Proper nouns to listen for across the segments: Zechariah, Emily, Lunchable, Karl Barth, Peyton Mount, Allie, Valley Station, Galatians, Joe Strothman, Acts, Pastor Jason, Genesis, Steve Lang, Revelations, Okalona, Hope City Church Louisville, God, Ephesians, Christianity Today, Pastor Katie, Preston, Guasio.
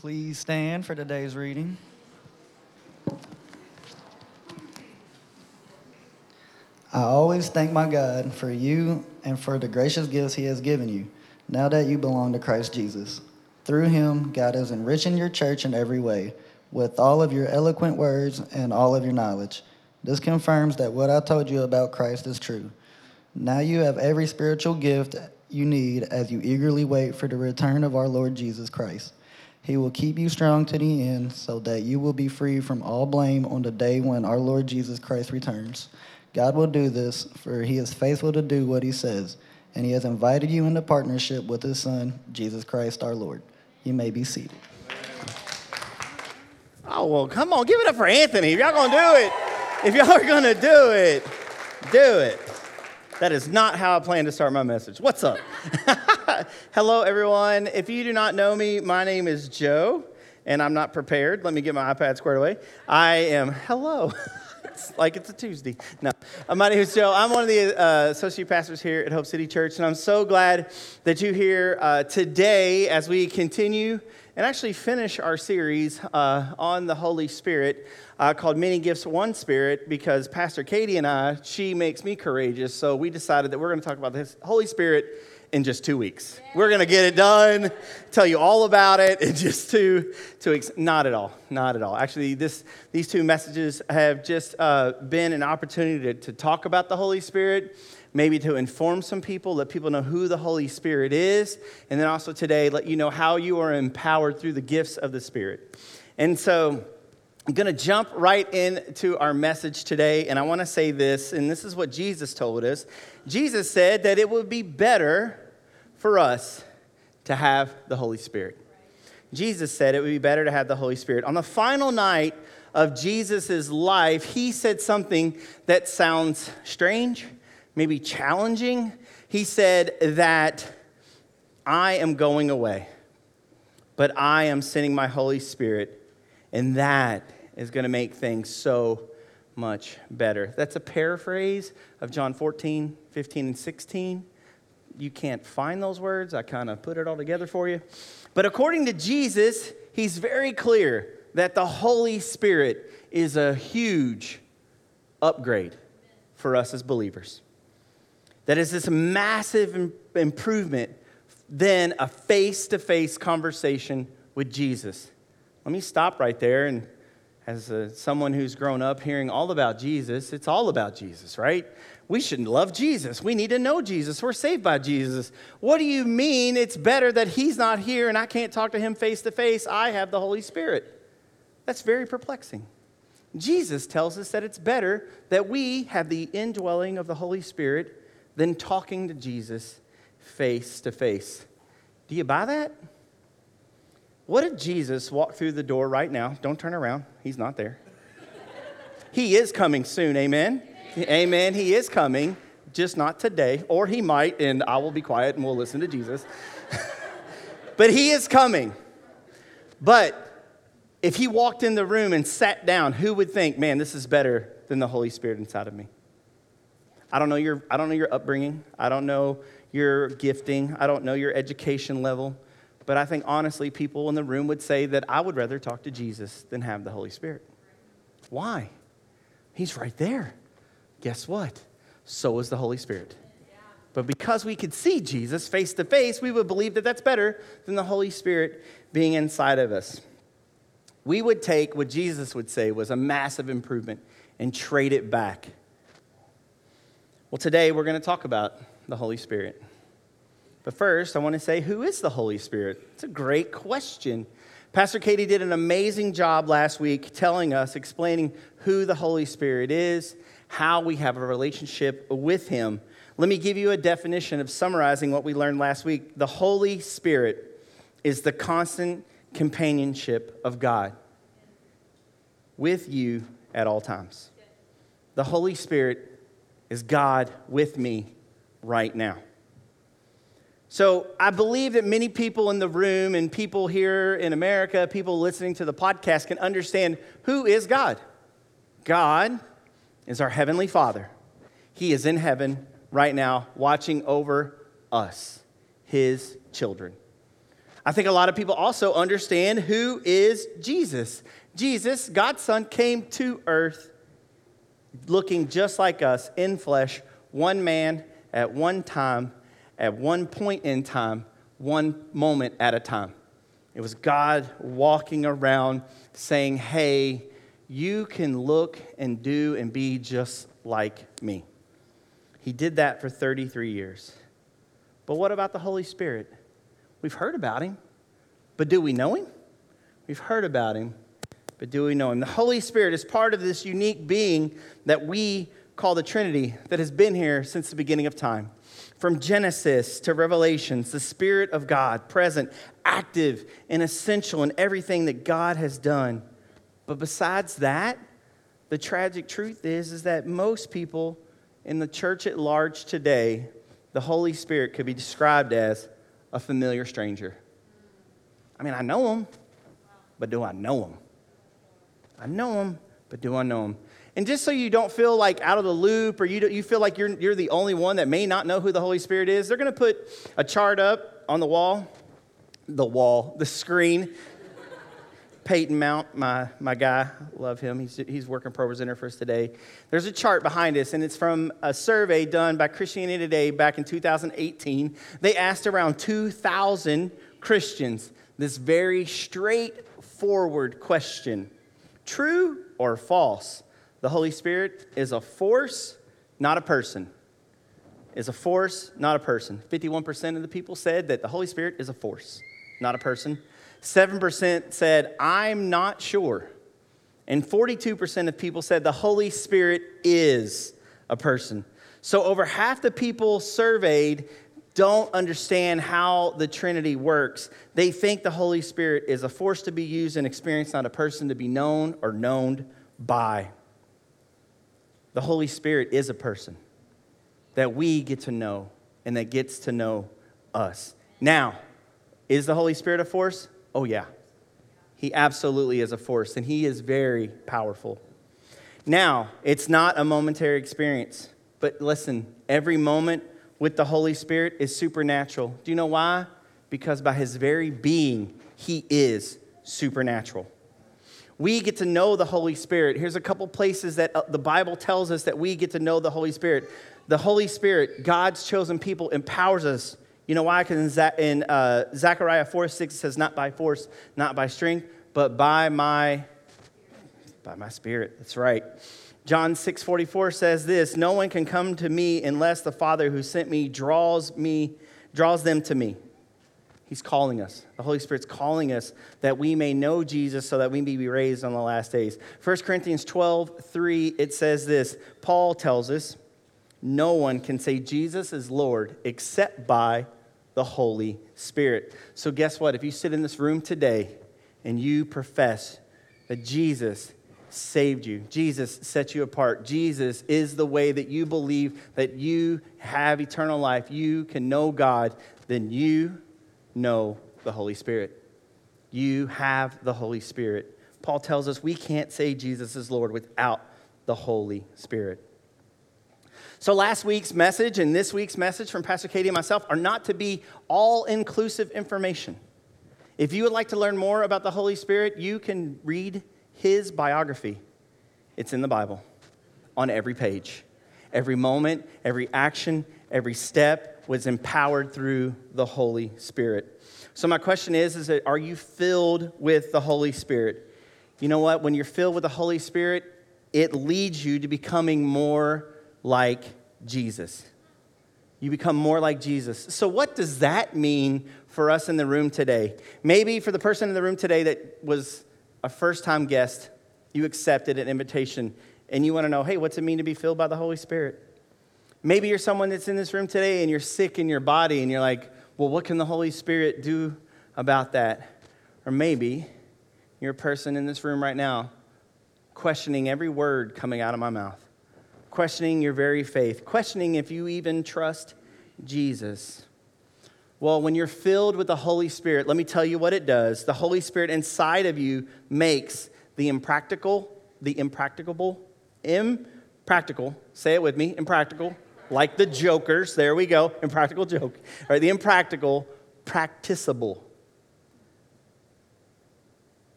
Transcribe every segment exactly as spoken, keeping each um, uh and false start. Please stand for today's reading. I always thank my God for you and for the gracious gifts he has given you, now that you belong to Christ Jesus. Through him, God is enriching your church in every way, with all of your eloquent words and all of your knowledge. This confirms that what I told you about Christ is true. Now you have every spiritual gift you need as you eagerly wait for the return of our Lord Jesus Christ. He will keep you strong to the end so that you will be free from all blame on the day when our Lord Jesus Christ returns. God will do this, for he is faithful to do what he says, and he has invited you into partnership with his Son, Jesus Christ our Lord. You may be seated. Oh, well, come on, give it up for Anthony. If y'all gonna do it, if y'all are gonna do it, do it. That is not how I plan to start my message. What's up? Hello, everyone. If you do not know me, my name is Joe, and I'm not prepared. Let me get my iPad squared away. I am, hello. It's like it's a Tuesday. No, my name is Joe. I'm one of the uh, associate pastors here at Hope City Church, and I'm so glad that you're here uh, today as we continue and actually finish our series uh, on the Holy Spirit uh, called Many Gifts, One Spirit, because Pastor Katie and I, she makes me courageous, so we decided that we're going to talk about the Holy Spirit in just two weeks. Yeah. We're going to get it done, tell you all about it in just two, two weeks. Not at all, not at all. Actually, this these two messages have just uh, been an opportunity to, to talk about the Holy Spirit, maybe to inform some people, let people know who the Holy Spirit is, and then also today let you know how you are empowered through the gifts of the Spirit. And so I'm going to jump right into our message today, and I want to say this, and this is what Jesus told us. Jesus said that it would be better for us to have the Holy Spirit. Jesus said it would be better to have the Holy Spirit. On the final night of Jesus' life, he said something that sounds strange, maybe challenging. He said that I am going away, but I am sending my Holy Spirit, and that is going to make things so much better. That's a paraphrase of John fourteen, fifteen, and sixteen. You can't find those words. I kind of put it all together for you. But according to Jesus, he's very clear that the Holy Spirit is a huge upgrade for us as believers. That is this massive improvement than a face-to-face conversation with Jesus. Let me stop right there. And as a, someone who's grown up hearing all about Jesus, it's all about Jesus, right? We should love Jesus. We need to know Jesus. We're saved by Jesus. What do you mean it's better that he's not here and I can't talk to him face-to-face? I have the Holy Spirit. That's very perplexing. Jesus tells us that it's better that we have the indwelling of the Holy Spirit than talking to Jesus face to face. Do you buy that? What if Jesus walked through the door right now? Don't turn around. He's not there. He is coming soon. Amen? Amen. Amen. He is coming, just not today. Or he might, and I will be quiet and we'll listen to Jesus. But he is coming. But if he walked in the room and sat down, who would think, man, this is better than the Holy Spirit inside of me? I don't know your I don't know your upbringing. I don't know your gifting. I don't know your education level. But I think, honestly, people in the room would say that I would rather talk to Jesus than have the Holy Spirit. Why? He's right there. Guess what? So is the Holy Spirit. But because we could see Jesus face to face, we would believe that that's better than the Holy Spirit being inside of us. We would take what Jesus would say was a massive improvement and trade it back. Well, today we're going to talk about the Holy Spirit. But first, I want to say, who is the Holy Spirit? It's a great question. Pastor Katie did an amazing job last week telling us, explaining who the Holy Spirit is, how we have a relationship with him. Let me give you a definition of summarizing what we learned last week. The Holy Spirit is the constant companionship of God with you at all times. The Holy Spirit is God with me right now. So I believe that many people in the room and people here in America, people listening to the podcast can understand who is God. God is our Heavenly Father. He is in heaven right now watching over us, his children. I think a lot of people also understand who is Jesus. Jesus, God's Son, came to earth looking just like us in flesh, one man at one time, at one point in time, one moment at a time. It was God walking around saying, hey, you can look and do and be just like me. He did that for thirty-three years. But what about the Holy Spirit? We've heard about him, but do we know him? We've heard about him, but do we know him? The Holy Spirit is part of this unique being that we call the Trinity that has been here since the beginning of time. From Genesis to Revelations, the Spirit of God, present, active, and essential in everything that God has done. But besides that, the tragic truth is, is that most people in the church at large today, the Holy Spirit could be described as a familiar stranger. I mean, I know him, but do I know him? I know him, but do I know him? And just so you don't feel like out of the loop or you do, you feel like you're, you're the only one that may not know who the Holy Spirit is, they're going to put a chart up on the wall, the wall, the screen. Peyton Mount, my, my guy, love him. He's, he's working pro presenter for us today. There's a chart behind us, and it's from a survey done by Christianity Today back in two thousand eighteen. They asked around two thousand Christians this very straightforward question. True or false? The Holy Spirit is a force, not a person. Is a force, not a person. fifty-one percent of the people said that the Holy Spirit is a force, not a person. seven percent said, I'm not sure. And forty-two percent of people said the Holy Spirit is a person. So over half the people surveyed don't understand how the Trinity works. They think the Holy Spirit is a force to be used and experienced, not a person to be known or known by. The Holy Spirit is a person that we get to know and that gets to know us. Now, is the Holy Spirit a force? Oh, yeah. He absolutely is a force, and he is very powerful. Now, it's not a momentary experience, but listen, every moment with the Holy Spirit is supernatural. Do you know why? Because by his very being, he is supernatural. We get to know the Holy Spirit. Here's a couple places that the Bible tells us that we get to know the Holy Spirit. The Holy Spirit, God's chosen people, empowers us. You know why? Because in uh, Zechariah four six, it says, not by force, not by strength, but by my, by my spirit. That's right. John six forty-four says this, no one can come to me unless the Father who sent me draws me, draws them to me. He's calling us. The Holy Spirit's calling us that we may know Jesus so that we may be raised on the last days. First Corinthians twelve three, it says this. Paul tells us, no one can say Jesus is Lord except by the Holy Spirit. So guess what? If you sit in this room today and you profess that Jesus saved you, Jesus set you apart, Jesus is the way that you believe that you have eternal life, you can know God, then you know the Holy Spirit. You have the Holy Spirit. Paul tells us we can't say Jesus is Lord without the Holy Spirit. So last week's message and this week's message from Pastor Katie and myself are not to be all-inclusive information. If you would like to learn more about the Holy Spirit, you can read his biography. It's in the Bible on every page. Every moment, every action, every step was empowered through the Holy Spirit. So my question is, is that are you filled with the Holy Spirit? You know what? When you're filled with the Holy Spirit, it leads you to becoming more like Jesus. You become more like Jesus. So what does that mean for us in the room today? Maybe for the person in the room today that was a first-time guest, you accepted an invitation, and you want to know, hey, what's it mean to be filled by the Holy Spirit? Maybe you're someone that's in this room today and you're sick in your body and you're like, well, what can the Holy Spirit do about that? Or maybe you're a person in this room right now questioning every word coming out of my mouth, questioning your very faith, questioning if you even trust Jesus. Well, when you're filled with the Holy Spirit, let me tell you what it does. The Holy Spirit inside of you makes the impractical, the impracticable, impractical, say it with me, impractical. Like the jokers, there we go, impractical joke. All right, the impractical, practicable.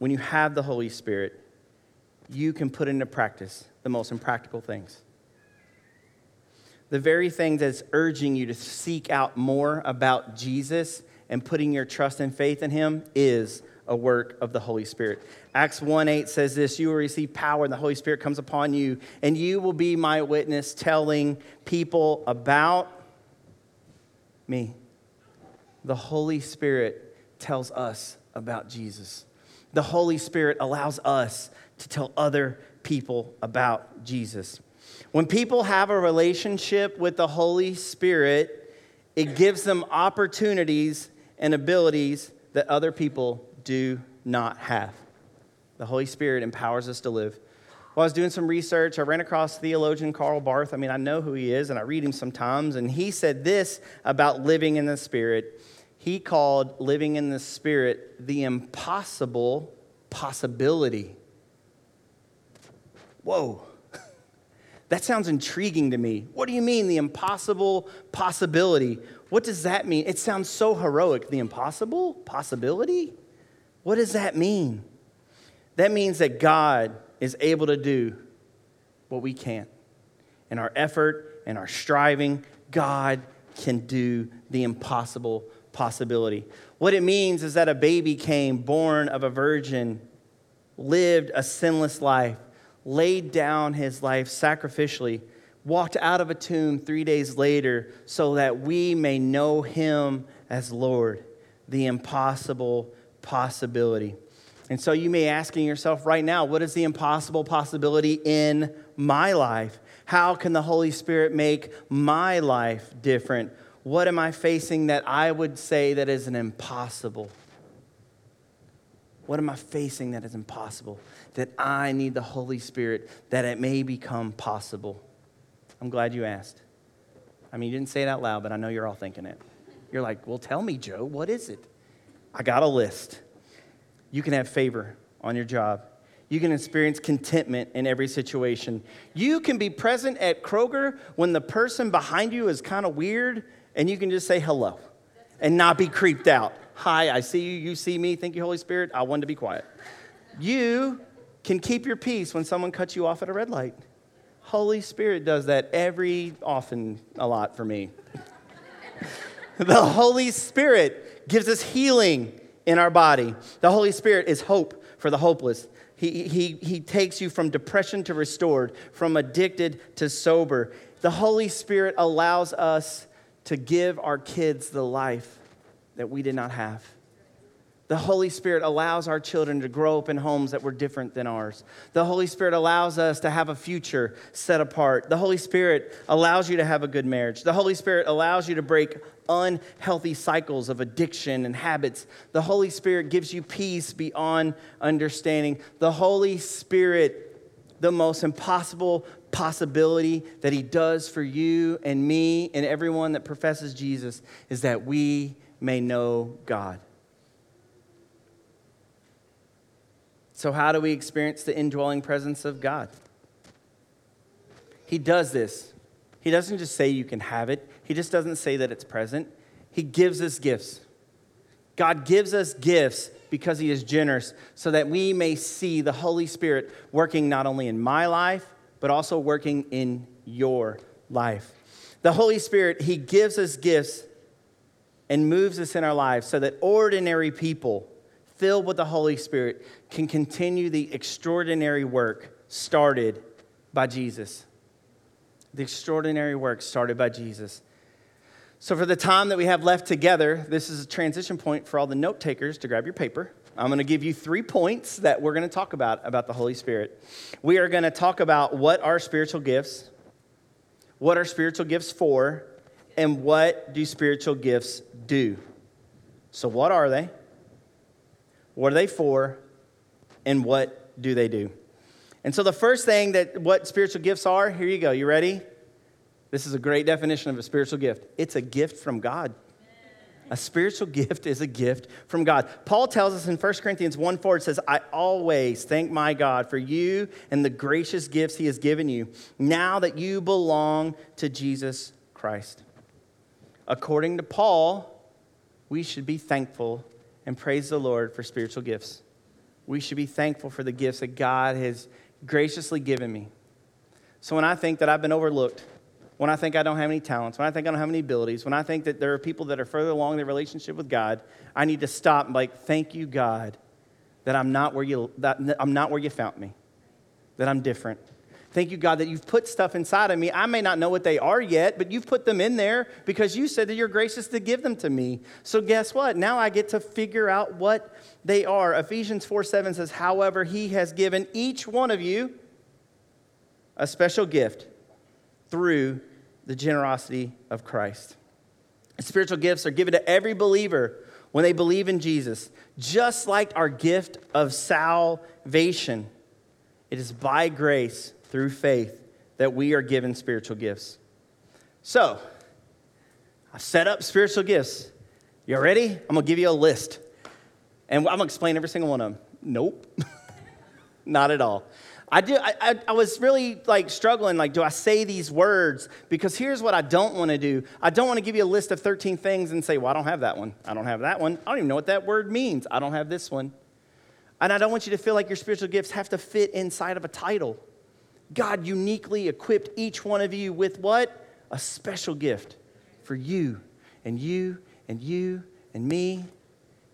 when you have the Holy Spirit, you can put into practice the most impractical things. The very thing that's urging you to seek out more about Jesus and putting your trust and faith in him is a work of the Holy Spirit. Acts one eight says this, you will receive power and the Holy Spirit comes upon you and you will be my witness telling people about me. The Holy Spirit tells us about Jesus. The Holy Spirit allows us to tell other people about Jesus. When people have a relationship with the Holy Spirit, it gives them opportunities and abilities that other people do not have. The Holy Spirit empowers us to live. While I was doing some research, I ran across theologian Karl Barth. I mean, I know who he is, and I read him sometimes. And he said this about living in the Spirit. He called living in the Spirit the impossible possibility. Whoa. That sounds intriguing to me. What do you mean, the impossible possibility? What does that mean? It sounds so heroic. The impossible possibility? What does that mean? That means that God is able to do what we can't. In our effort and our striving, God can do the impossible possibility. What it means is that a baby came, born of a virgin, lived a sinless life, laid down his life sacrificially, walked out of a tomb three days later so that we may know him as Lord, the impossible possibility. And so you may be asking yourself right now, what is the impossible possibility in my life? How can the Holy Spirit make my life different? What am I facing that I would say that is an impossible? What am I facing that is impossible? That I need the Holy Spirit, that it may become possible. I'm glad you asked. I mean, you didn't say it out loud, but I know you're all thinking it. You're like, well, tell me, Joe, what is it? I got a list. You can have favor on your job. You can experience contentment in every situation. You can be present at Kroger when the person behind you is kind of weird, and you can just say hello and not be creeped out. Hi, I see you, you see me, thank you, Holy Spirit. I wanted to be quiet. You can keep your peace when someone cuts you off at a red light. Holy Spirit does that every, often a lot for me. The Holy Spirit gives us healing in our body. The Holy Spirit is hope for the hopeless. He, he, he takes you from depression to restored, from addicted to sober. The Holy Spirit allows us to give our kids the life that we did not have. The Holy Spirit allows our children to grow up in homes that were different than ours. The Holy Spirit allows us to have a future set apart. The Holy Spirit allows you to have a good marriage. The Holy Spirit allows you to break unhealthy cycles of addiction and habits. The Holy Spirit gives you peace beyond understanding. The Holy Spirit, the most impossible possibility that he does for you and me and everyone that professes Jesus is that we may know God. So how do we experience the indwelling presence of God? He does this. He doesn't just say you can have it. He just doesn't say that it's present. He gives us gifts. God gives us gifts because he is generous so that we may see the Holy Spirit working not only in my life, but also working in your life. The Holy Spirit, he gives us gifts and moves us in our lives so that ordinary people filled with the Holy Spirit can continue the extraordinary work started by Jesus. The extraordinary work started by Jesus. So for the time that we have left together, this is a transition point for all the note takers to grab your paper. I'm going to give you three points that we're going to talk about, about the Holy Spirit. We are going to talk about what are spiritual gifts, what are spiritual gifts for, and what do spiritual gifts do? So what are they? What are they for? And what do they do? And so the first thing that what spiritual gifts are, here you go. You ready? This is a great definition of a spiritual gift. It's a gift from God. A spiritual gift is a gift from God. Paul tells us in First Corinthians one four, it says, I always thank my God for you and the gracious gifts he has given you now that you belong to Jesus Christ. According to Paul, we should be thankful and praise the Lord for spiritual gifts. we should be thankful for the gifts that God has graciously given me. So when I think that I've been overlooked, when I think I don't have any talents, when I think I don't have any abilities, when I think that there are people that are further along their relationship with God, I need to stop and be like, thank you, God, that I'm not where you that I'm not where you found me, that I'm different. Thank you, God, that you've put stuff inside of me. I may not know what they are yet, but you've put them in there because you said that you're gracious to give them to me. So guess what? Now I get to figure out what they are. Ephesians four seven says, however, he has given each one of you a special gift through the generosity of Christ. Spiritual gifts are given to every believer when they believe in Jesus, just like our gift of salvation. It is by grace through faith that we are given spiritual gifts. So, I've set up spiritual gifts. You ready? I'm going to give you a list. And I'm going to explain every single one of them. Nope. Not at all. I do. I, I, I was really like struggling, like, do I say these words? Because here's what I don't want to do. I don't want to give you a list of thirteen things and say, well, I don't have that one. I don't have that one. I don't even know what that word means. I don't have this one. And I don't want you to feel like your spiritual gifts have to fit inside of a title. God uniquely equipped each one of you with what? A special gift for you and you and you and me.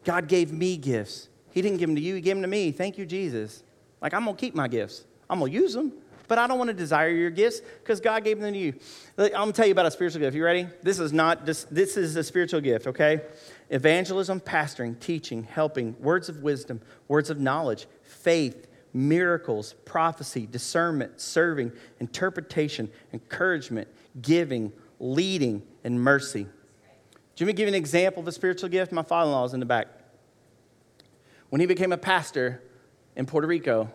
God gave me gifts. He didn't give them to you. He gave them to me. Thank you, Jesus. Like, I'm going to keep my gifts. I'm going to use them, but I don't want to desire your gifts because God gave them to you. I'm going to tell you about a spiritual gift. You ready? This is not this, this is a spiritual gift, okay? Evangelism, pastoring, teaching, helping, words of wisdom, words of knowledge, faith, miracles, prophecy, discernment, serving, interpretation, encouragement, giving, leading, and mercy. Do you want me to give you an example of a spiritual gift? My father-in-law is in the back. When he became a pastor in Puerto Rico,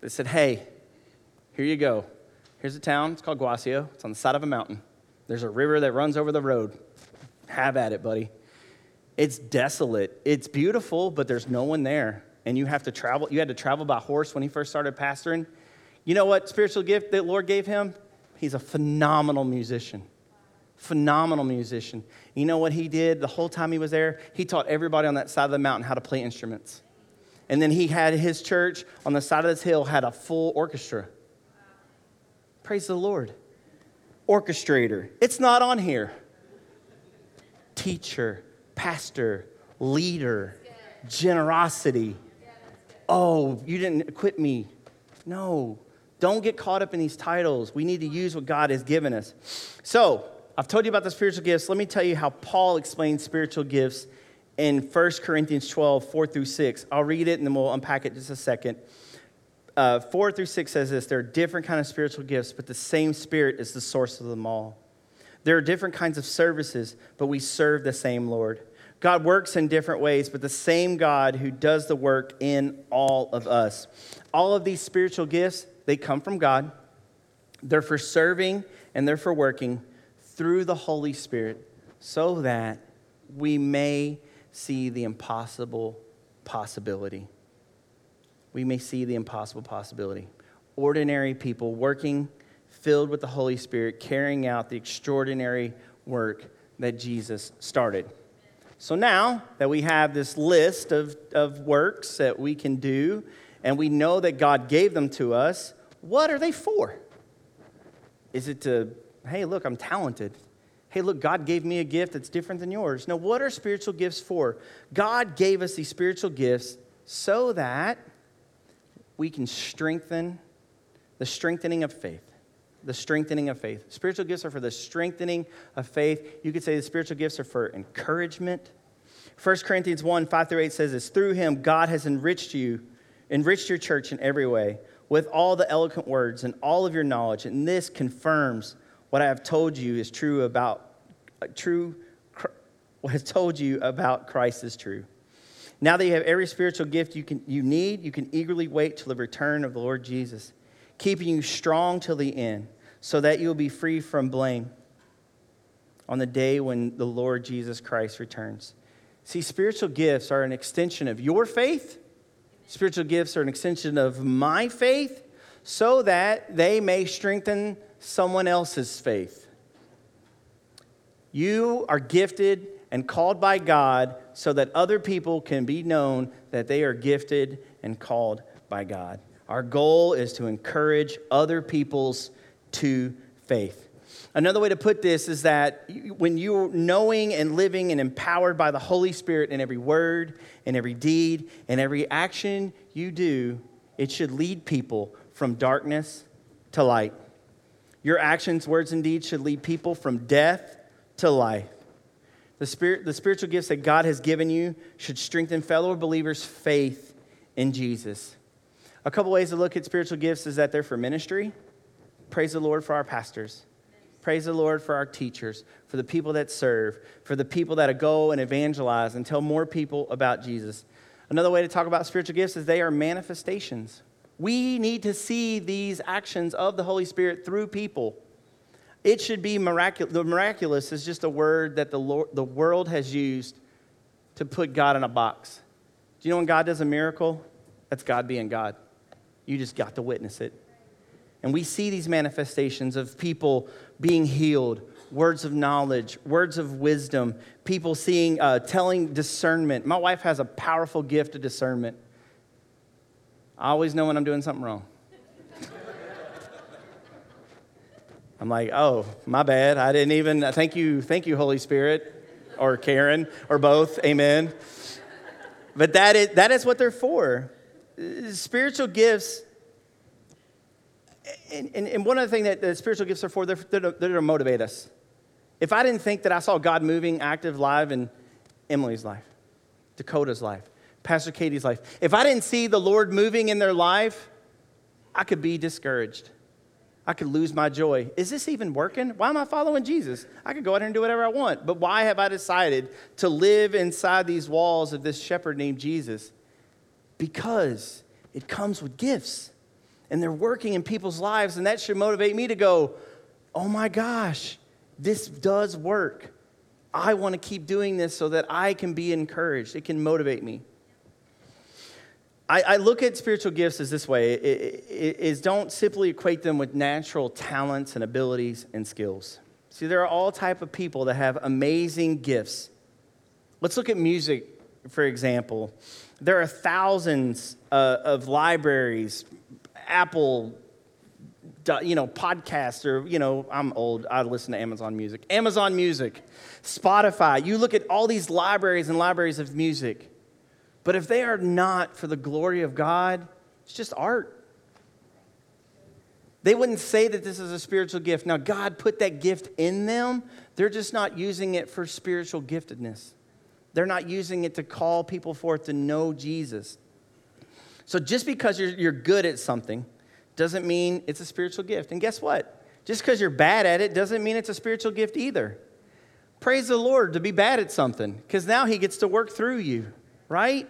they said, hey, here you go. Here's a town. It's called Guasio. It's on the side of a mountain. There's a river that runs over the road. Have at it, buddy. It's desolate. It's beautiful, but there's no one there. And you have to travel. You had to travel by horse when he first started pastoring. You know what spiritual gift that Lord gave him? He's a phenomenal musician. Phenomenal musician. You know what he did the whole time he was there? He taught everybody on that side of the mountain how to play instruments. And then he had his church on the side of this hill had a full orchestra. Praise the Lord. Orchestrator. It's not on here. Teacher. Pastor, leader, generosity. Oh, you didn't equip me. No, don't get caught up in these titles. We need to use what God has given us. So, I've told you about the spiritual gifts. Let me tell you how Paul explains spiritual gifts in First Corinthians twelve, four through six. I'll read it and then we'll unpack it in just a second. Uh, four through six says this, there are different kinds of spiritual gifts, but the same Spirit is the source of them all. There are different kinds of services, but we serve the same Lord. God works in different ways, but the same God who does the work in all of us. All of these spiritual gifts, they come from God. They're for serving and they're for working through the Holy Spirit so that we may see the impossible possibility. We may see the impossible possibility. Ordinary people working, filled with the Holy Spirit, carrying out the extraordinary work that Jesus started. So now that we have this list of, of works that we can do, and we know that God gave them to us, what are they for? Is it to, hey, look, I'm talented. Hey, look, God gave me a gift that's different than yours. No, what are spiritual gifts for? God gave us these spiritual gifts so that we can strengthen the strengthening of faith. The strengthening of faith. Spiritual gifts are for the strengthening of faith. You could say the spiritual gifts are for encouragement. First Corinthians one, five through eight says this, through him God has enriched you, enriched your church in every way with all the eloquent words and all of your knowledge, and this confirms what I have told you is true about, uh, true, what I have told you about Christ is true. Now that you have every spiritual gift you can you need, you can eagerly wait till the return of the Lord Jesus, keeping you strong till the end, so that you'll be free from blame on the day when the Lord Jesus Christ returns. See, spiritual gifts are an extension of your faith. Spiritual gifts are an extension of my faith, so that they may strengthen someone else's faith. You are gifted and called by God so that other people can be known that they are gifted and called by God. Our goal is to encourage other people's to faith. Another way to put this is that when you're knowing and living and empowered by the Holy Spirit in every word, in every deed, in every action you do, it should lead people from darkness to light. Your actions, words, and deeds should lead people from death to life. The spirit, the spiritual gifts that God has given you should strengthen fellow believers' faith in Jesus. A couple ways to look at spiritual gifts is that they're for ministry. Praise the Lord for our pastors. Praise the Lord for our teachers, for the people that serve, for the people that go and evangelize and tell more people about Jesus. Another way to talk about spiritual gifts is they are manifestations. We need to see these actions of the Holy Spirit through people. It should be miraculous. The miraculous is just a word that the Lord, the world has used to put God in a box. Do you know when God does a miracle? That's God being God. You just got to witness it. And we see these manifestations of people being healed, words of knowledge, words of wisdom, people seeing, uh, telling discernment. My wife has a powerful gift of discernment. I always know when I'm doing something wrong. I'm like, oh, my bad. I didn't even, thank you, thank you, Holy Spirit, or Karen, or both, amen. But that is, that is what they're for. Spiritual gifts... And, and, and one other thing that the spiritual gifts are for, they're, they're, to, they're to motivate us. If I didn't think that I saw God moving active live in Emily's life, Dakota's life, Pastor Katie's life, if I didn't see the Lord moving in their life, I could be discouraged. I could lose my joy. Is this even working? Why am I following Jesus? I could go out here and do whatever I want. But why have I decided to live inside these walls of this shepherd named Jesus? Because it comes with gifts. And they're working in people's lives, and that should motivate me to go, oh my gosh, this does work. I want to keep doing this so that I can be encouraged. It can motivate me. I, I look at spiritual gifts as this way, it, it, is don't simply equate them with natural talents and abilities and skills. See, there are all types of people that have amazing gifts. Let's look at music, for example. There are thousands uh, of libraries, Apple, you know, podcasts, or, you know, I'm old. I listen to Amazon Music. Amazon Music, Spotify. You look at all these libraries and libraries of music. But if they are not for the glory of God, it's just art. They wouldn't say that this is a spiritual gift. Now, God put that gift in them. They're just not using it for spiritual giftedness. They're not using it to call people forth to know Jesus. So just because you're, you're good at something doesn't mean it's a spiritual gift. And guess what? Just because you're bad at it doesn't mean it's a spiritual gift either. Praise the Lord to be bad at something, because now he gets to work through you, right?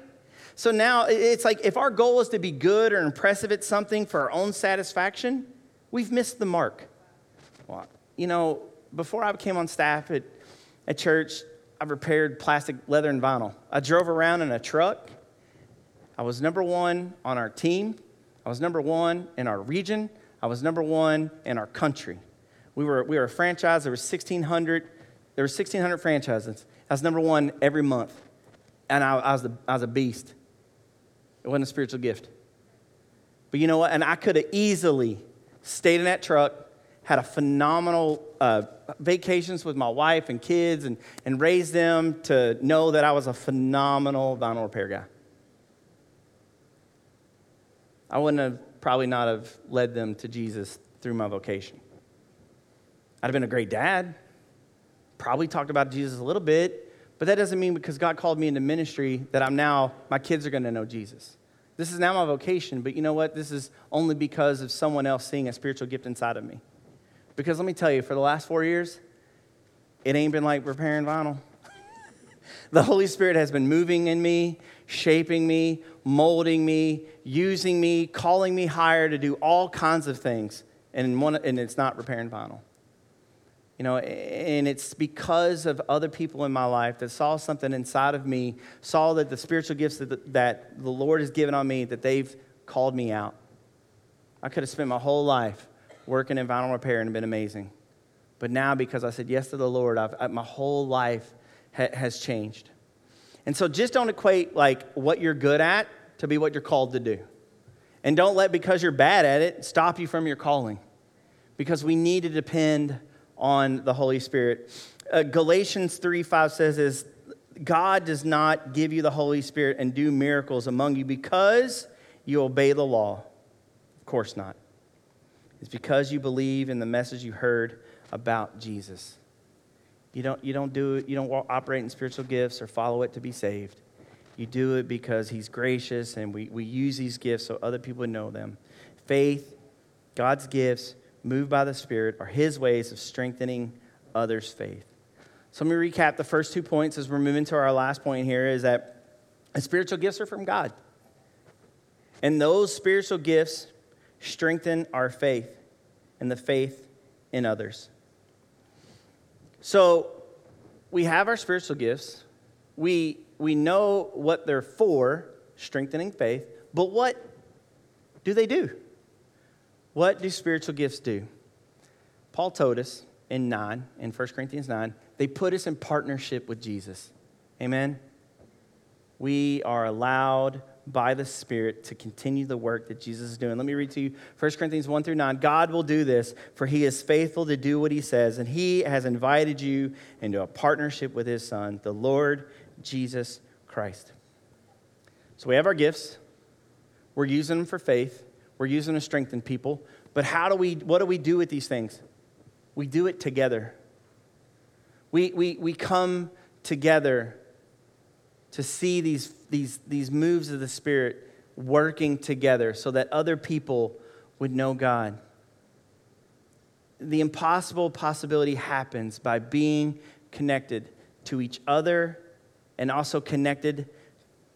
So now it's like if our goal is to be good or impressive at something for our own satisfaction, we've missed the mark. Well, you know, before I came on staff at, at church, I repaired plastic, leather, and vinyl. I drove around in a truck. I was number one on our team. I was number one in our region. I was number one in our country. We were we were a franchise. There were sixteen hundred. There were sixteen hundred franchises. I was number one every month, and I, I was the, I was a beast. It wasn't a spiritual gift. But you know what? And I could have easily stayed in that truck, had a phenomenal uh, vacations with my wife and kids, and and raised them to know that I was a phenomenal vinyl repair guy. I wouldn't have probably not have led them to Jesus through my vocation. I'd have been a great dad, probably talked about Jesus a little bit, but that doesn't mean because God called me into ministry that I'm now, my kids are going to know Jesus. This is now my vocation, but you know what? This is only because of someone else seeing a spiritual gift inside of me. Because let me tell you, for the last four years, it ain't been like repairing vinyl. The Holy Spirit has been moving in me, shaping me, molding me, using me, calling me higher to do all kinds of things, and one, and it's not repairing vinyl. You know, and it's because of other people in my life that saw something inside of me, saw that the spiritual gifts that the, that the Lord has given on me, that they've called me out. I could have spent my whole life working in vinyl repair and been amazing. But now because I said yes to the Lord, I've, my whole life ha- has changed. And so just don't equate like what you're good at to be what you're called to do. And don't let because you're bad at it stop you from your calling, because we need to depend on the Holy Spirit. Uh, Galatians three five says is, God does not give you the Holy Spirit and do miracles among you because you obey the law. Of course not. It's because you believe in the message you heard about Jesus. You don't, you don't do it, you don't operate in spiritual gifts or follow it to be saved. You do it because he's gracious, and we, we use these gifts so other people know them. Faith, God's gifts, moved by the Spirit, are his ways of strengthening others' faith. So let me recap the first two points as we're moving to our last point here, is that spiritual gifts are from God. And those spiritual gifts strengthen our faith and the faith in others. So we have our spiritual gifts. We we know what they're for, strengthening faith, but what do they do? What do spiritual gifts do? Paul told us in nine, in First Corinthians nine, they put us in partnership with Jesus. Amen? We are allowed by the Spirit to continue the work that Jesus is doing. Let me read to you First Corinthians one through nine. God will do this, for he is faithful to do what he says, and he has invited you into a partnership with his Son, the Lord Jesus Christ. So we have our gifts. We're using them for faith. We're using them to strengthen people. But how do we, what do we do with these things? We do it together. We we we come together to see these these these moves of the Spirit working together so that other people would know God. The impossible possibility happens by being connected to each other and also connected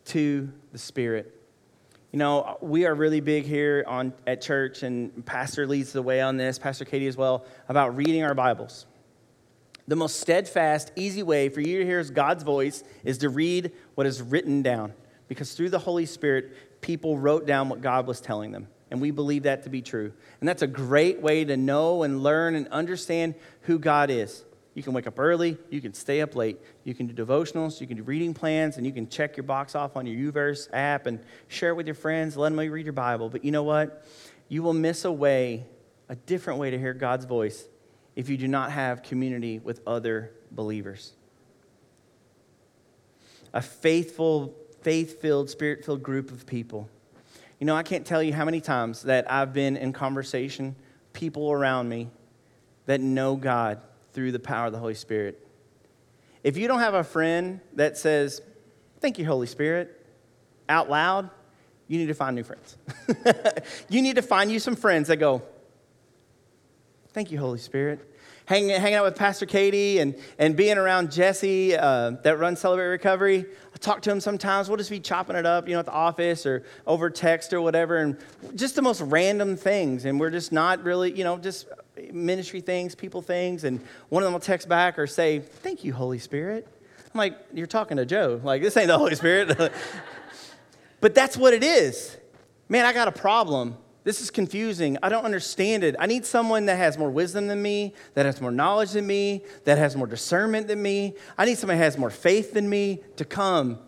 to the Spirit. You know, we are really big here on at church, and Pastor leads the way on this, Pastor Katie as well, about reading our Bibles. The most steadfast, easy way for you to hear God's voice is to read what is written down, because through the Holy Spirit, people wrote down what God was telling them, and we believe that to be true. And that's a great way to know and learn and understand who God is. You can wake up early, you can stay up late, you can do devotionals, you can do reading plans, and you can check your box off on your YouVerse app and share it with your friends, let them read your Bible. But you know what? You will miss a way, a different way to hear God's voice if you do not have community with other believers. A faithful, faith-filled, spirit-filled group of people. You know, I can't tell you how many times that I've been in conversation, people around me that know God through the power of the Holy Spirit. If you don't have a friend that says, "Thank you, Holy Spirit," out loud, you need to find new friends. You need to find you some friends that go, "Thank you, Holy Spirit." Hanging, hanging out with Pastor Katie and, and being around Jesse uh, that runs Celebrate Recovery. I talk to him sometimes. We'll just be chopping it up, you know, at the office or over text or whatever. And just the most random things. And we're just not really, you know, just ministry things, people things. And one of them will text back or say, "Thank you, Holy Spirit." I'm like, "You're talking to Joe. Like, this ain't the Holy Spirit." But that's what it is. Man, I got a problem. This is confusing. I don't understand it. I need someone that has more wisdom than me, that has more knowledge than me, that has more discernment than me. I need someone that has more faith than me to come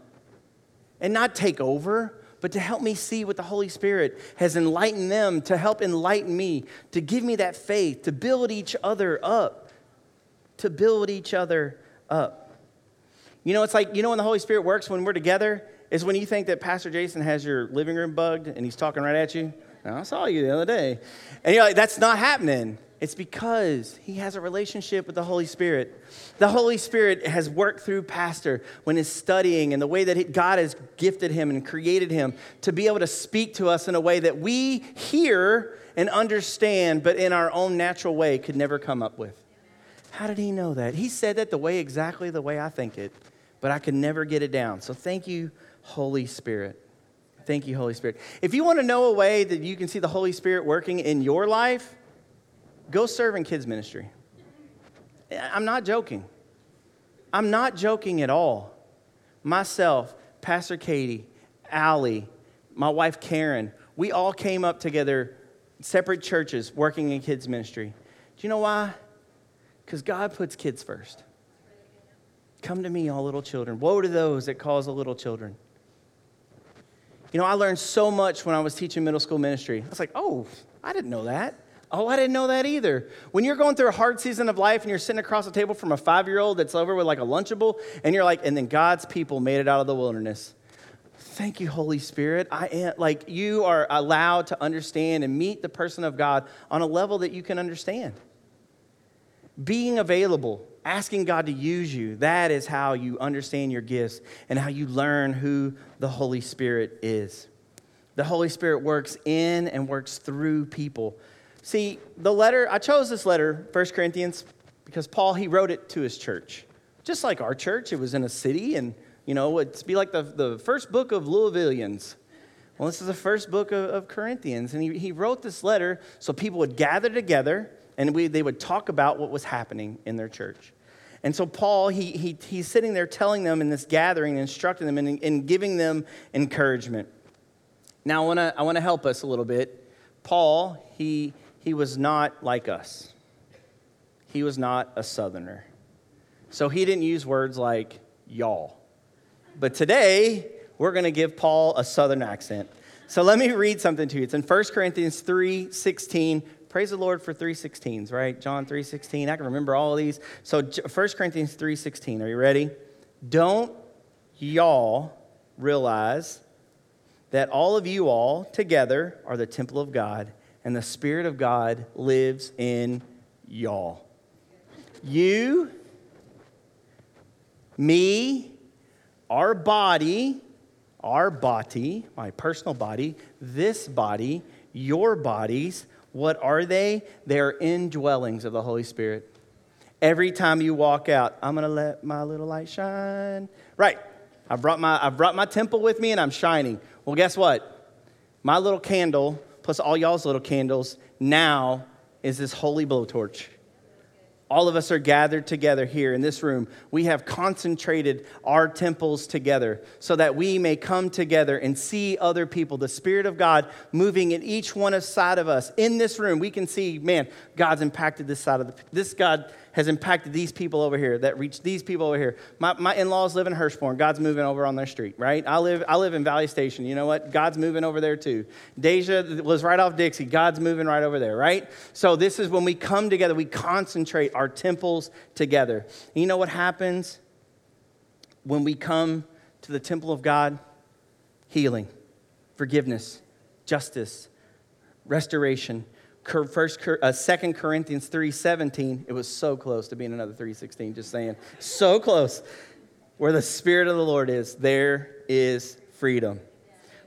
and not take over, but to help me see what the Holy Spirit has enlightened them, to help enlighten me, to give me that faith, to build each other up, to build each other up. You know, it's like, you know when the Holy Spirit works when we're together is when you think that Pastor Jason has your living room bugged and he's talking right at you. "I saw you the other day." And you're like, that's not happening. It's because he has a relationship with the Holy Spirit. The Holy Spirit has worked through Pastor when he's studying and the way that God has gifted him and created him to be able to speak to us in a way that we hear and understand, but in our own natural way could never come up with. How did he know that? He said that the way exactly the way I think it, but I could never get it down. So thank you, Holy Spirit. Thank you, Holy Spirit. If you want to know a way that you can see the Holy Spirit working in your life, go serve in kids ministry. I'm not joking. I'm not joking at all. Myself, Pastor Katie, Allie, my wife Karen, we all came up together, separate churches, working in kids ministry. Do you know why? Because God puts kids first. Come to me, all little children. Woe to those that cause the little children. You know, I learned so much when I was teaching middle school ministry. I was like, oh, I didn't know that. Oh, I didn't know that either. When you're going through a hard season of life and you're sitting across the table from a five-year-old that's over with like a Lunchable, and you're like, and then God's people made it out of the wilderness. Thank you, Holy Spirit. I am, like, you are allowed to understand and meet the person of God on a level that you can understand. Being available, asking God to use you, that is how you understand your gifts and how you learn who the Holy Spirit is. The Holy Spirit works in and works through people. See, the letter, I chose this letter, First Corinthians, because Paul, he wrote it to his church. Just like our church, it was in a city, and, you know, it'd be like the, the first book of Louisvillians. Well, this is the first book of, of Corinthians, and he, he wrote this letter so people would gather together, and we, they would talk about what was happening in their church. And so Paul, he, he he's sitting there telling them in this gathering, instructing them, and, and giving them encouragement. Now, I want to I want to help us a little bit. Paul, he he was not like us. He was not a Southerner. So he didn't use words like y'all. But today, we're going to give Paul a Southern accent. So let me read something to you. It's in First Corinthians three sixteen. Praise the Lord for three sixteens, right? John three sixteen. I can remember all of these. So First Corinthians three sixteen. Are you ready? Don't y'all realize that all of you all together are the temple of God, and the Spirit of God lives in y'all. You, me, our body, our body, my personal body, this body, your bodies. What are they? They're indwellings of the Holy Spirit. Every time you walk out, I'm going to let my little light shine. Right. I brought my I brought my temple with me, and I'm shining. Well, guess what? My little candle, plus all y'all's little candles, now is this holy blowtorch. All of us are gathered together here in this room. We have concentrated our temples together so that we may come together and see other people, the Spirit of God moving in each one side of us. In this room, we can see, man, God's impacted this side of the, this God has impacted these people over here that reach these people over here. My, my in-laws live in Hirschbourne. God's moving over on their street, right? I live I live in Valley Station. You know what? God's moving over there too. Deja was right off Dixie. God's moving right over there, right? So this is when we come together, we concentrate our temples together. And you know what happens when we come to the temple of God? Healing, forgiveness, justice, restoration. First, uh, Second Corinthians three seventeen, it was so close to being another three sixteen, just saying, so close. Where the Spirit of the Lord is, there is freedom.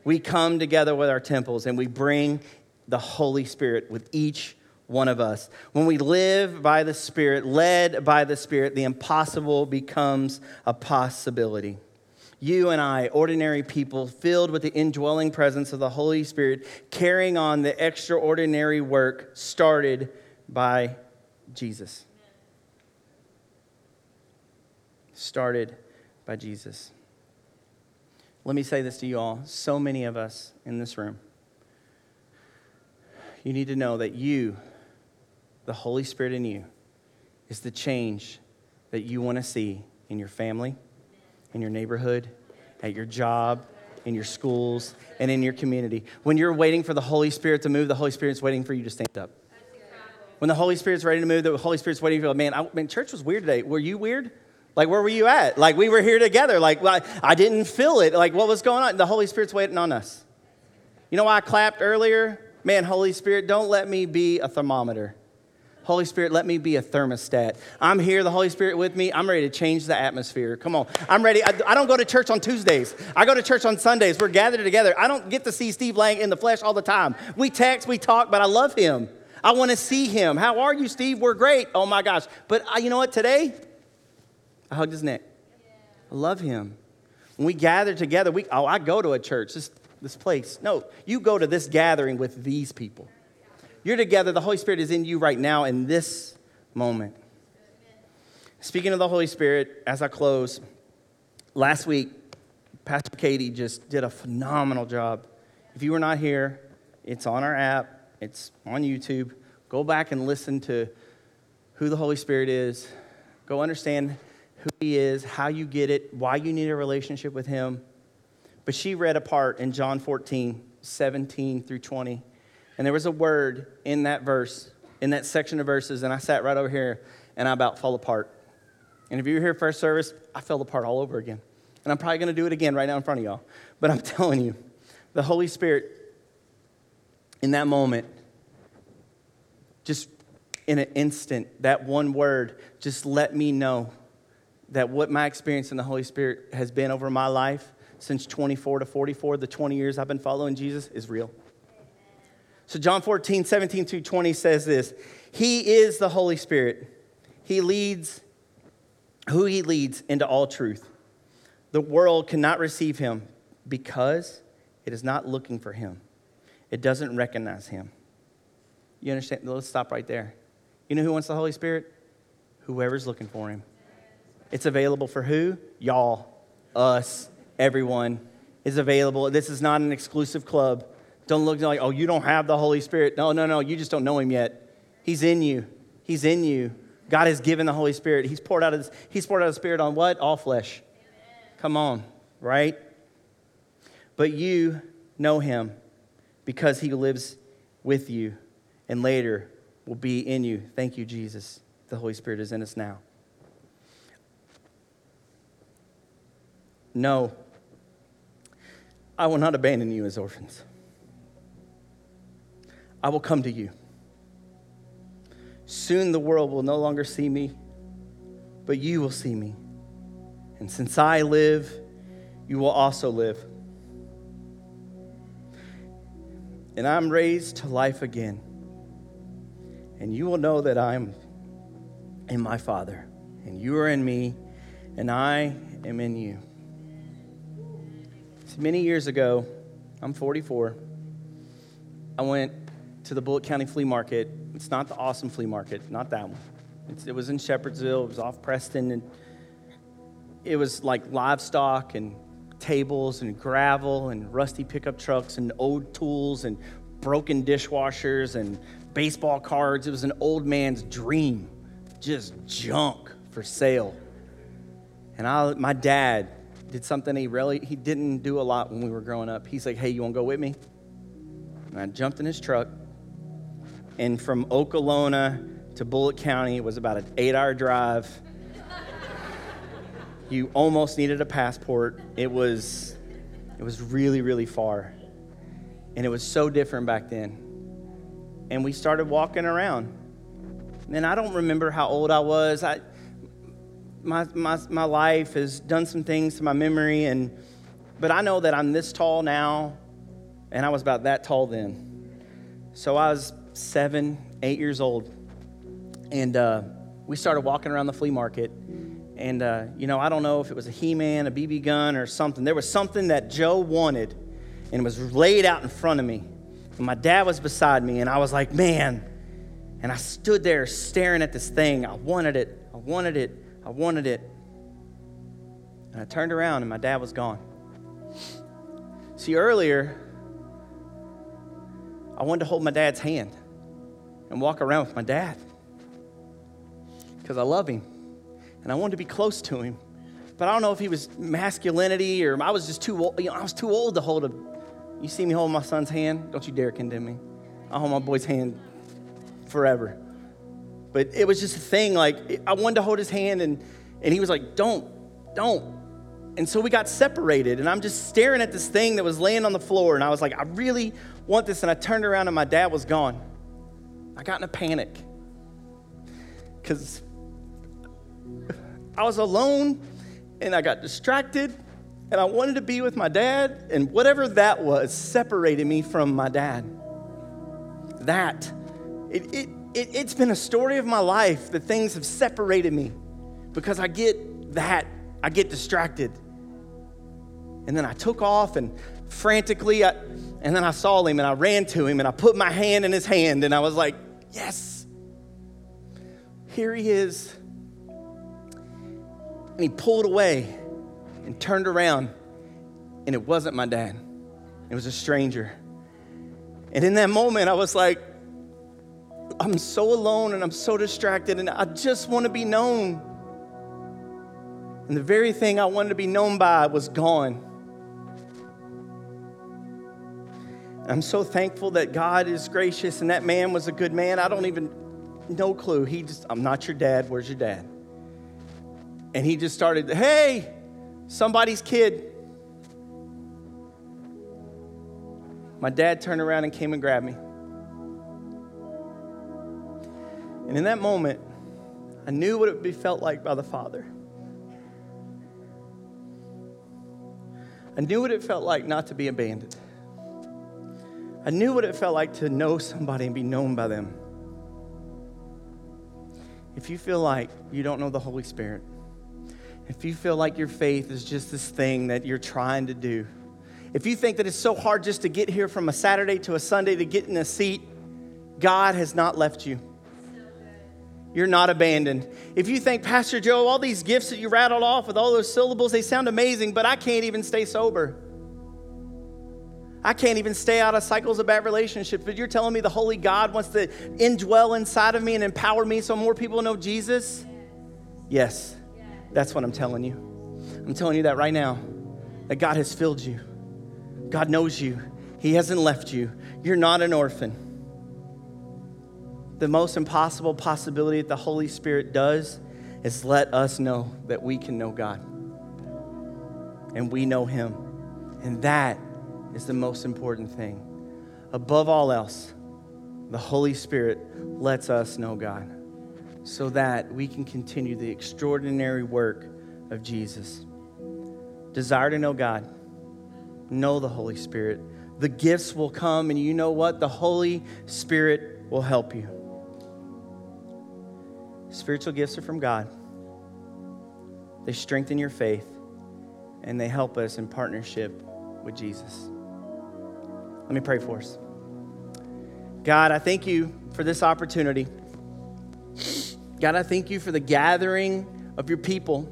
We come together with our temples, and we bring the Holy Spirit with each one of us. When we live by the Spirit, led by the Spirit, the impossible becomes a possibility. You and I, ordinary people, filled with the indwelling presence of the Holy Spirit, carrying on the extraordinary work started by Jesus. Started by Jesus. Let me say this to you all. So many of us in this room, you need to know that you, the Holy Spirit in you, is the change that you want to see in your family, in your neighborhood, at your job, in your schools, and in your community. When you're waiting for the Holy Spirit to move, the Holy Spirit's waiting for you to stand up. When the Holy Spirit's ready to move, the Holy Spirit's waiting for you. Man, I, man, church was weird today. Were you weird? Like, where were you at? Like, we were here together. Like, I, I didn't feel it. Like, what was going on? The Holy Spirit's waiting on us. You know why I clapped earlier? Man, Holy Spirit, don't let me be a thermometer. Holy Spirit, let me be a thermostat. I'm here, the Holy Spirit with me. I'm ready to change the atmosphere. Come on. I'm ready. I, I don't go to church on Tuesdays. I go to church on Sundays. We're gathered together. I don't get to see Steve Lang in the flesh all the time. We text, we talk, but I love him. I want to see him. How are you, Steve? We're great. Oh, my gosh. But I, you know what? Today, I hugged his neck. I love him. When we gather together, we oh, I go to a church, this, this place. No, you go to this gathering with these people. You're together. The Holy Spirit is in you right now in this moment. Speaking of the Holy Spirit, as I close, last week, Pastor Katie just did a phenomenal job. If you were not here, it's on our app. It's on YouTube. Go back and listen to who the Holy Spirit is. Go understand who he is, how you get it, why you need a relationship with him. But she read a part in John fourteen, seventeen through twenty. And there was a word in that verse, in that section of verses, and I sat right over here, and I about fell apart. And if you were here first service, I fell apart all over again. And I'm probably going to do it again right now in front of y'all. But I'm telling you, the Holy Spirit, in that moment, just in an instant, that one word, just let me know that what my experience in the Holy Spirit has been over my life since twenty-four to forty-four, the twenty years I've been following Jesus, is real. So John fourteen, seventeen through twenty says this. He is the Holy Spirit. He leads who he leads into all truth. The world cannot receive him because it is not looking for him. It doesn't recognize him. You understand? Let's stop right there. You know who wants the Holy Spirit? Whoever's looking for him. It's available for who? Y'all, us, everyone is available. This is not an exclusive club. Don't look like, oh, you don't have the Holy Spirit. No, no, no, you just don't know him yet. He's in you. He's in you. God has given the Holy Spirit. He's poured out his, he's poured out his Spirit on what? All flesh. Amen. Come on, right? But you know him because he lives with you and later will be in you. Thank you, Jesus. The Holy Spirit is in us now. No, I will not abandon you as orphans. I will come to you. Soon the world will no longer see me, but you will see me. And since I live, you will also live. And I'm raised to life again. And you will know that I am in my Father, and you are in me, and I am in you. So many years ago, I'm forty-four, I went to the Bullitt County flea market. It's not the awesome flea market, not that one. It's, it was in Shepherdsville, it was off Preston, and it was like livestock and tables and gravel and rusty pickup trucks and old tools and broken dishwashers and baseball cards. It was an old man's dream, just junk for sale. And I, my dad did something he really, he didn't do a lot when we were growing up. He's like, hey, you wanna go with me? And I jumped in his truck. And from Okalona to Bullitt County, it was about an eight-hour drive. You almost needed a passport. It was, it was really, really far. And it was so different back then. And we started walking around. And I don't remember how old I was. I, my, my, my life has done some things to my memory, and but I know that I'm this tall now, and I was about that tall then. So I was seven, eight years old. And uh, we started walking around the flea market. And, uh, you know, I don't know if it was a He-Man, a B B gun, or something. There was something that Joe wanted, and it was laid out in front of me. And my dad was beside me, and I was like, man. And I stood there staring at this thing. I wanted it. I wanted it. I wanted it. And I turned around, and my dad was gone. See, earlier, I wanted to hold my dad's hand and walk around with my dad because I love him and I wanted to be close to him. But I don't know if he was masculinity or I was just too old. You know, I was too old to hold him. You see me holding my son's hand? Don't you dare condemn me. I'll hold my boy's hand forever. But it was just a thing. Like I wanted to hold his hand and, and he was like, don't, don't. And so we got separated and I'm just staring at this thing that was laying on the floor. And I was like, I really want this. And I turned around and my dad was gone. I got in a panic because I was alone and I got distracted and I wanted to be with my dad, and whatever that was separated me from my dad. That, it, it, it, it's been a story of my life that things have separated me because I get that, I get distracted. And then I took off and frantically, I, and then I saw him and I ran to him and I put my hand in his hand and I was like, yes, here he is. And he pulled away and turned around and it wasn't my dad. It was a stranger. And in that moment, I was like, I'm so alone and I'm so distracted and I just want to be known. And the very thing I wanted to be known by was gone. I'm so thankful that God is gracious and that man was a good man. I don't even, no clue. He just, I'm not your dad. Where's your dad? And he just started, hey, somebody's kid. My dad turned around and came and grabbed me. And in that moment, I knew what it would be felt like by the Father. I knew what it felt like not to be abandoned. I knew what it felt like to know somebody and be known by them. If you feel like you don't know the Holy Spirit, if you feel like your faith is just this thing that you're trying to do, if you think that it's so hard just to get here from a Saturday to a Sunday to get in a seat, God has not left you. You're not abandoned. If you think, Pastor Joe, all these gifts that you rattled off with all those syllables, they sound amazing, but I can't even stay sober. I can't even stay out of cycles of bad relationships, but you're telling me the Holy God wants to indwell inside of me and empower me so more people know Jesus? Yes, that's what I'm telling you. I'm telling you that right now, that God has filled you. God knows you. He hasn't left you. You're not an orphan. The most impossible possibility that the Holy Spirit does is let us know that we can know God and we know Him. And that is the most important thing. Above all else, the Holy Spirit lets us know God so that we can continue the extraordinary work of Jesus. Desire to know God, know the Holy Spirit. The gifts will come, and you know what? The Holy Spirit will help you. Spiritual gifts are from God. They strengthen your faith, and they help us in partnership with Jesus. Let me pray for us. God, I thank you for this opportunity. God, I thank you for the gathering of your people.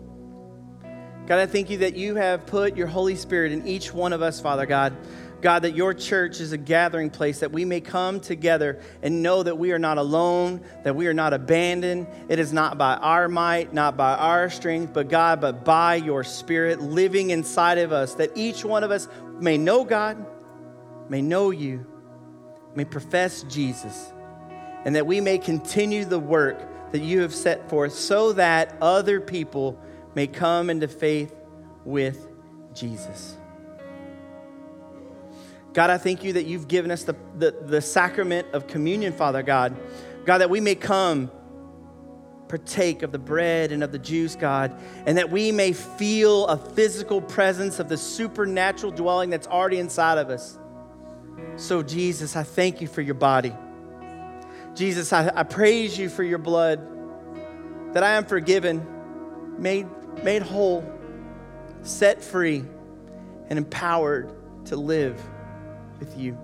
God, I thank you that you have put your Holy Spirit in each one of us, Father God. God, that your church is a gathering place that we may come together and know that we are not alone, that we are not abandoned. It is not by our might, not by our strength, but God, but by your Spirit living inside of us, that each one of us may know God, may know you, may profess Jesus, and that we may continue the work that you have set forth so that other people may come into faith with Jesus. God, I thank you that you've given us the, the, the sacrament of communion, Father God. God, that we may come, partake of the bread and of the juice, God, and that we may feel a physical presence of the supernatural dwelling that's already inside of us. So, Jesus, I thank you for your body. Jesus, I, I praise you for your blood, that I am forgiven, made, made whole, set free, and empowered to live with you.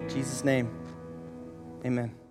In Jesus' name, amen.